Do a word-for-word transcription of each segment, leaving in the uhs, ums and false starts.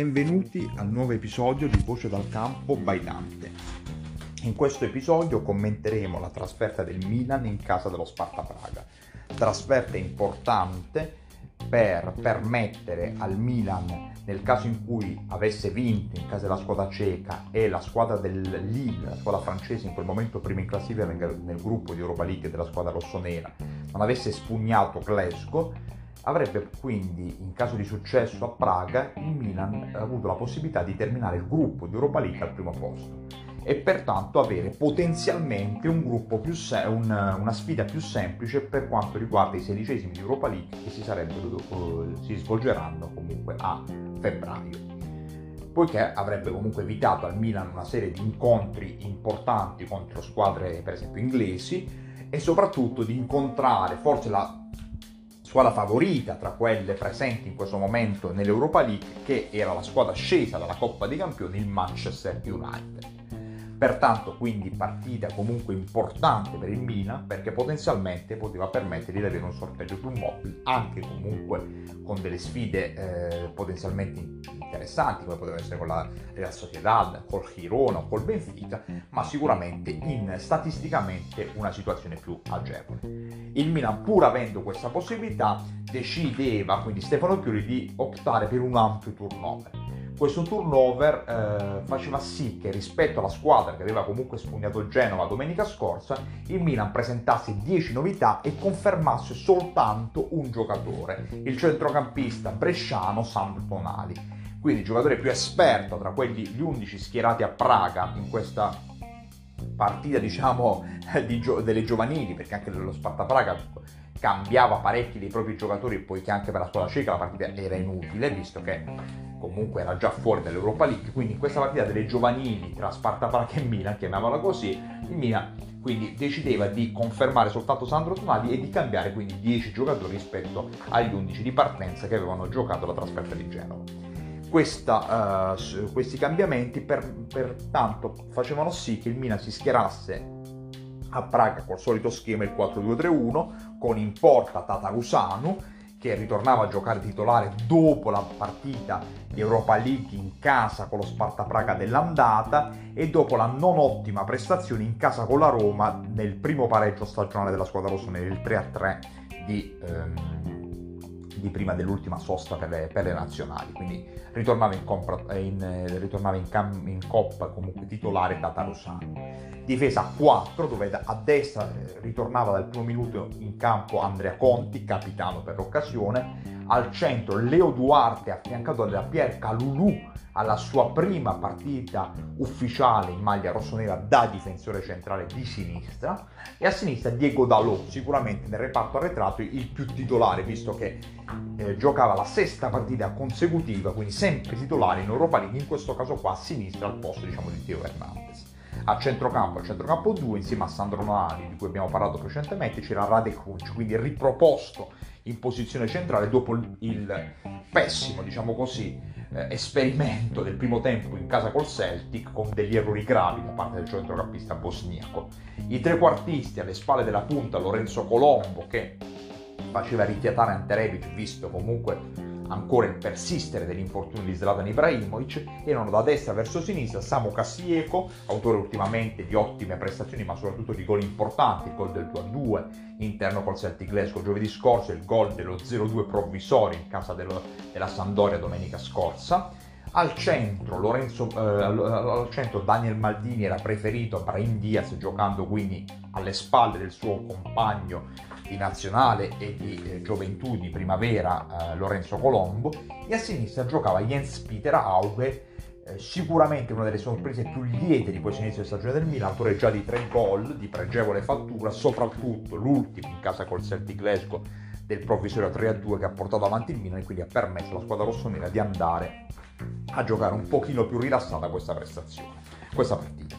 benvenuti al nuovo episodio di Voce dal campo Baidante. In questo episodio commenteremo la trasferta del Milan in casa dello Sparta Praga. Trasferta importante per permettere al Milan, nel caso in cui avesse vinto in casa della squadra ceca e la squadra del Lille, la squadra francese in quel momento prima in classifica nel gruppo di Europa League della squadra rossonera, non avesse spugnato Glasgow, avrebbe quindi, in caso di successo a Praga, il Milan avuto la possibilità di terminare il gruppo di Europa League al primo posto e pertanto avere potenzialmente un gruppo più se- un, una sfida più semplice per quanto riguarda i sedicesimi di Europa League che si, sarebbero, si svolgeranno comunque a febbraio, poiché avrebbe comunque evitato al Milan una serie di incontri importanti contro squadre per esempio inglesi e soprattutto di incontrare forse la squadra favorita tra quelle presenti in questo momento nell'Europa League, che era la squadra scesa dalla Coppa dei Campioni, il Manchester United. Pertanto quindi partita comunque importante per il Milan, perché potenzialmente poteva permettergli di avere un sorteggio più mobile, anche comunque con delle sfide eh, potenzialmente interessanti come poteva essere con la Real Sociedad, col Girona o col Benfica, ma sicuramente in statisticamente una situazione più agevole. Il Milan, pur avendo questa possibilità, decideva quindi Stefano Pioli di optare per un ampio turnover. Questo turnover eh, faceva sì che rispetto alla squadra che aveva comunque spugnato Genova domenica scorsa, il Milan presentasse dieci novità e confermasse soltanto un giocatore, il centrocampista bresciano Sandro Tonali. Quindi il giocatore più esperto tra quegli gli undici schierati a Praga in questa partita, diciamo, di gio- delle giovanili, perché anche lo Sparta Praga cambiava parecchi dei propri giocatori, poiché anche per la squadra ceca la partita era inutile, visto che comunque era già fuori dall'Europa League. Quindi in questa partita delle giovanili tra Sparta Praga e Milan, chiamiamola così, il Milan quindi decideva di confermare soltanto Sandro Tonali e di cambiare quindi dieci giocatori rispetto agli undici di partenza che avevano giocato la trasferta di Genova. Questa, uh, questi cambiamenti per, pertanto facevano sì che il Milan si schierasse a Praga col solito schema, il quattro due tre uno, con in porta Tătărușanu, che ritornava a giocare titolare dopo la partita di Europa League in casa con lo Sparta Praga dell'andata e dopo la non ottima prestazione in casa con la Roma nel primo pareggio stagionale della squadra rossonera, il tre a tre di... Um, di prima dell'ultima sosta per le, per le nazionali. Quindi ritornava in, compra, in, ritornava in, cam, in coppa comunque titolare Tătărușanu. Difesa a quattro, dove a destra ritornava dal primo minuto in campo Andrea Conti, capitano per l'occasione. Al centro Leo Duarte, affiancato da Pierre Kalulu alla sua prima partita ufficiale in maglia rossonera da difensore centrale di sinistra, e a sinistra Diego Dalot, sicuramente nel reparto arretrato il più titolare, visto che eh, giocava la sesta partita consecutiva, quindi sempre titolare in Europa League, in questo caso qua a sinistra al posto, diciamo, di Theo Hernandez. A centrocampo, al centrocampo due, insieme a Sandro Tonali, di cui abbiamo parlato precedentemente, c'era Radekucci, quindi riproposto in posizione centrale dopo il pessimo, diciamo così, eh, esperimento del primo tempo in casa col Celtic, con degli errori gravi da parte del centrocampista bosniaco. I trequartisti alle spalle della punta, Lorenzo Colombo, che faceva rifiatare Ante Rebić, visto comunque ancora il persistere dell'infortunio di Zlatan Ibrahimovic, erano da destra verso sinistra Samu Castillejo, autore ultimamente di ottime prestazioni ma soprattutto di gol importanti, il gol del due a due interno col Celtic Glasgow giovedì scorso, il gol dello zero due provvisorio in casa dello, della Sampdoria domenica scorsa. Al centro, Lorenzo, eh, al centro Daniel Maldini era preferito a Brahim Diaz, giocando quindi alle spalle del suo compagno di nazionale e di eh, gioventù di primavera, eh, Lorenzo Colombo, e a sinistra giocava Jens Peter Aulie, eh, sicuramente una delle sorprese più liete di questo inizio di stagione del Milan, autore già di tre gol di pregevole fattura, soprattutto l'ultimo in casa col Celtic Glasgow del provvisorio tre a due che ha portato avanti il Milan e quindi ha permesso alla squadra rossonera di andare a giocare un pochino più rilassata questa prestazione, questa partita.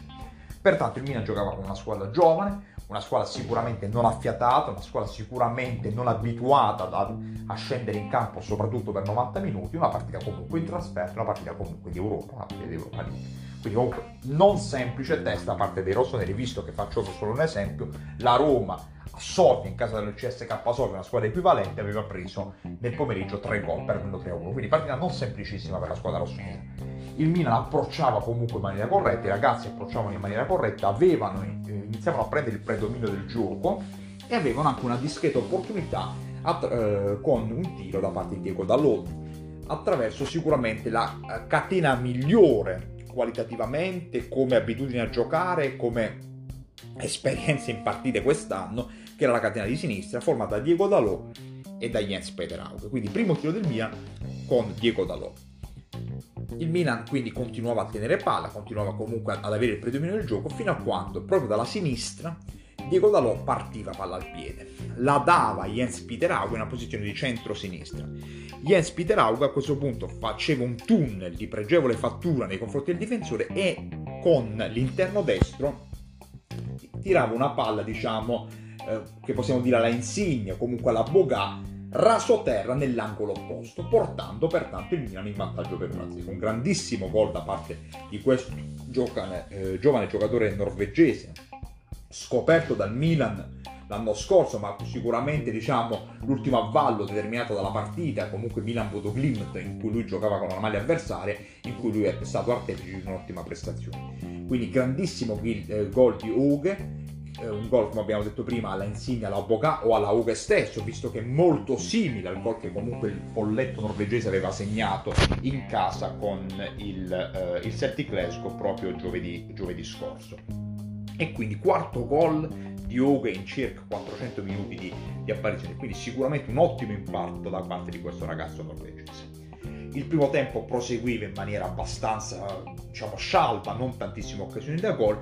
Pertanto il Milan giocava con una squadra giovane, una squadra sicuramente non affiatata, una squadra sicuramente non abituata da, a scendere in campo soprattutto per novanta minuti, una partita comunque in trasferta, una partita comunque di Europa, una partita di Europa League. Quindi comunque non semplice test da parte dei rossoneri, visto che, faccio solo un esempio, la Roma ha Sofia, in casa dello C S K Sofia, una squadra equivalente, aveva preso nel pomeriggio tre gol, perdendo tre a uno, quindi partita non semplicissima per la squadra rossonera. Il Milan approcciava comunque in maniera corretta, i ragazzi approcciavano in maniera corretta, avevano, iniziavano a prendere il predominio del gioco e avevano anche una discreta opportunità att- eh, con un tiro da parte di Diego Dalot, attraverso sicuramente la catena migliore qualitativamente, come abitudine a giocare, come esperienza in partite quest'anno, che era la catena di sinistra formata da Diego Dalot e da Jens Petter Hauge. Quindi primo tiro del Milan con Diego Dalot. Il Milan quindi continuava a tenere palla, continuava comunque ad avere il predominio del gioco, fino a quando proprio dalla sinistra Diego Dalot partiva palla al piede, la dava Jens Peter Hauge in una posizione di centro-sinistra. Jens Peter Hauge a questo punto faceva un tunnel di pregevole fattura nei confronti del difensore e con l'interno destro tirava una palla, diciamo, eh, che possiamo dire alla Insigne, comunque alla Bogà, raso terra nell'angolo opposto, portando pertanto il Milan in vantaggio per uno a zero. Un grandissimo gol da parte di questo giovane, eh, giovane giocatore norvegese, scoperto dal Milan l'anno scorso, ma sicuramente, diciamo, l'ultimo avvallo determinato dalla partita, comunque Milan-Bodø Glimt, in cui lui giocava con una maglia avversaria, in cui lui è stato artefice di un'ottima prestazione. Quindi grandissimo gol di Hauge, un gol, come abbiamo detto prima, alla Insigne, alla Bogà o alla Hauge stesso, visto che è molto simile al gol che comunque il folletto norvegese aveva segnato in casa con il, eh, il Celtic Glasgow proprio giovedì, giovedì scorso. E quindi quarto gol di Hauge in circa quattrocento minuti di, di apparizione, quindi sicuramente un ottimo impatto da parte di questo ragazzo norvegese. Il primo tempo proseguiva in maniera abbastanza, diciamo, scialba, non tantissime occasioni da gol.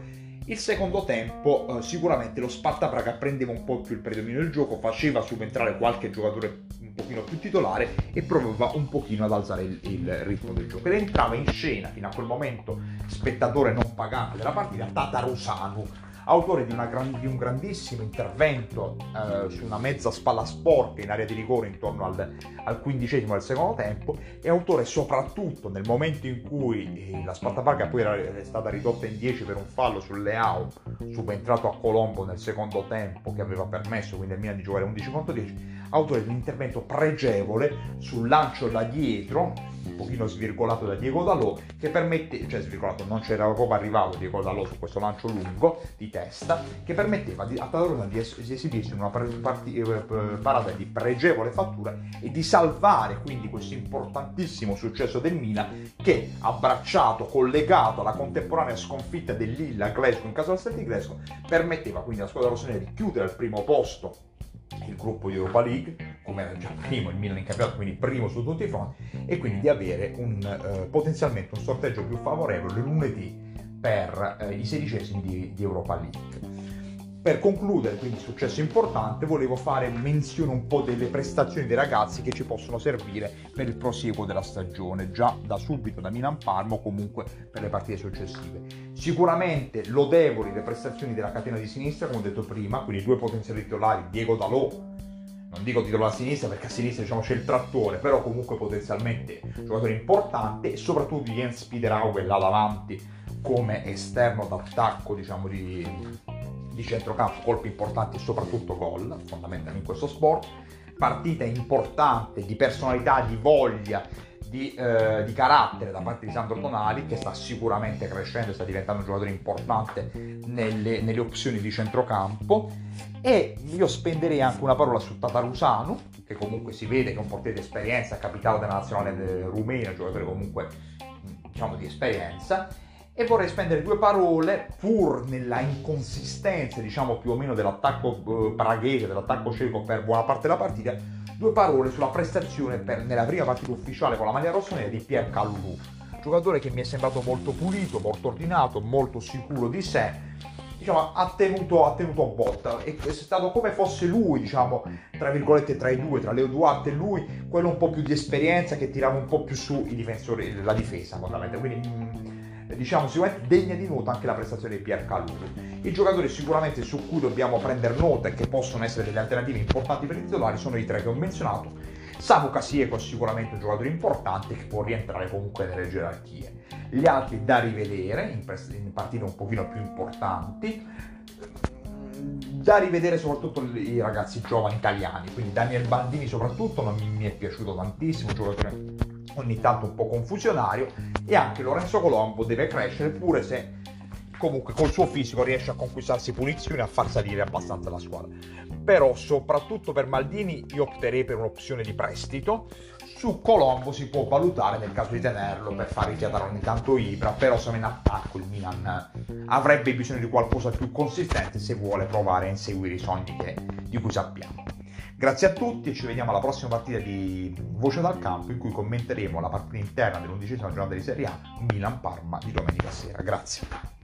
Il secondo tempo eh, sicuramente lo Sparta Praga prendeva un po' più il predominio del gioco, faceva subentrare qualche giocatore un pochino più titolare e provava un pochino ad alzare il, il ritmo del gioco. Ed entrava in scena, fino a quel momento spettatore non pagante della partita, Tătărușanu, autore di, una gran, di un grandissimo intervento eh, su una mezza spalla sporca in area di rigore intorno al, al quindicesimo del secondo tempo, e autore soprattutto nel momento in cui la Sparta Praga poi era, era stata ridotta in dieci per un fallo sul Leao, subentrato a Colombo nel secondo tempo, che aveva permesso quindi al Milan di giocare undici contro dieci, autore di un intervento pregevole sul lancio da dietro, un pochino svirgolato da Diego Dalot, che permette, cioè svirgolato, non c'era proprio arrivato Diego Dalot su questo lancio lungo di testa, che permetteva a Tătărușanu di esibirsi in una parata di pregevole fattura e di salvare quindi questo importantissimo successo del Milan, che abbracciato, collegato alla contemporanea sconfitta del Lille a Glasgow in casa del Celtic Glasgow, permetteva quindi alla squadra rossonera di chiudere al primo posto il gruppo di Europa League, come era già primo il Milan in campionato, quindi primo su tutti i fronti, e quindi di avere un, eh, potenzialmente un sorteggio più favorevole lunedì per eh, i sedicesimi di, di Europa League. Per concludere, quindi successo importante, volevo fare menzione un po' delle prestazioni dei ragazzi che ci possono servire per il prosieguo della stagione, già da subito da Milan-Parma o comunque per le partite successive. Sicuramente lodevoli le prestazioni della catena di sinistra, come ho detto prima, quindi due potenziali titolari, Diego Dalot, non dico titolare a sinistra perché a sinistra, diciamo, c'è il trattore, però comunque potenzialmente giocatore importante, e soprattutto Jens Peter Hauge là davanti come esterno d'attacco, diciamo, di... di centrocampo, colpi importanti e soprattutto gol, fondamentale in questo sport. Partita importante di personalità, di voglia, di, eh, di carattere da parte di Sandro Tonali, che sta sicuramente crescendo, sta diventando un giocatore importante nelle, nelle opzioni di centrocampo. E io spenderei anche una parola su Tătărușanu, che comunque si vede che è un portiere di esperienza, capitano della nazionale rumena, giocatore comunque, diciamo, di esperienza. E vorrei spendere due parole, pur nella inconsistenza, diciamo, più o meno dell'attacco praghese, dell'attacco ceco per buona parte della partita, due parole sulla prestazione per, nella prima partita ufficiale con la maglia rossonera, di Pierre Kalulu, giocatore che mi è sembrato molto pulito, molto ordinato, molto sicuro di sé, diciamo, ha tenuto, ha tenuto botta, è stato come fosse lui, diciamo, tra virgolette, tra i due, tra Leo Duarte e lui, quello un po' più di esperienza che tirava un po' più su i difensori, la difesa, fondamentalmente. Quindi, diciamo, sicuramente degna di nota anche la prestazione di Pierre Kalulu. I giocatori sicuramente su cui dobbiamo prendere nota e che possono essere delle alternative importanti per i titolari sono i tre che ho menzionato. Samu Castillejo è sicuramente un giocatore importante che può rientrare comunque nelle gerarchie. Gli altri da rivedere in partite un pochino più importanti. da rivedere soprattutto i ragazzi giovani italiani, quindi Daniel Maldini soprattutto non mi, mi è piaciuto tantissimo, giocatore ogni tanto un po' confusionario, e anche Lorenzo Colombo deve crescere, pure se comunque col suo fisico riesce a conquistarsi punizioni e a far salire abbastanza la squadra. Però soprattutto per Maldini io opterei per un'opzione di prestito. Su Colombo si può valutare nel caso di tenerlo per far rifiatare ogni tanto Ibra, però sono in attacco, il Milan avrebbe bisogno di qualcosa più consistente se vuole provare a inseguire i sogni che, di cui sappiamo. Grazie a tutti e ci vediamo alla prossima partita di Voce dal Campo, in cui commenteremo la partita interna dell'undicesima giornata di Serie A Milan-Parma di domenica sera. Grazie.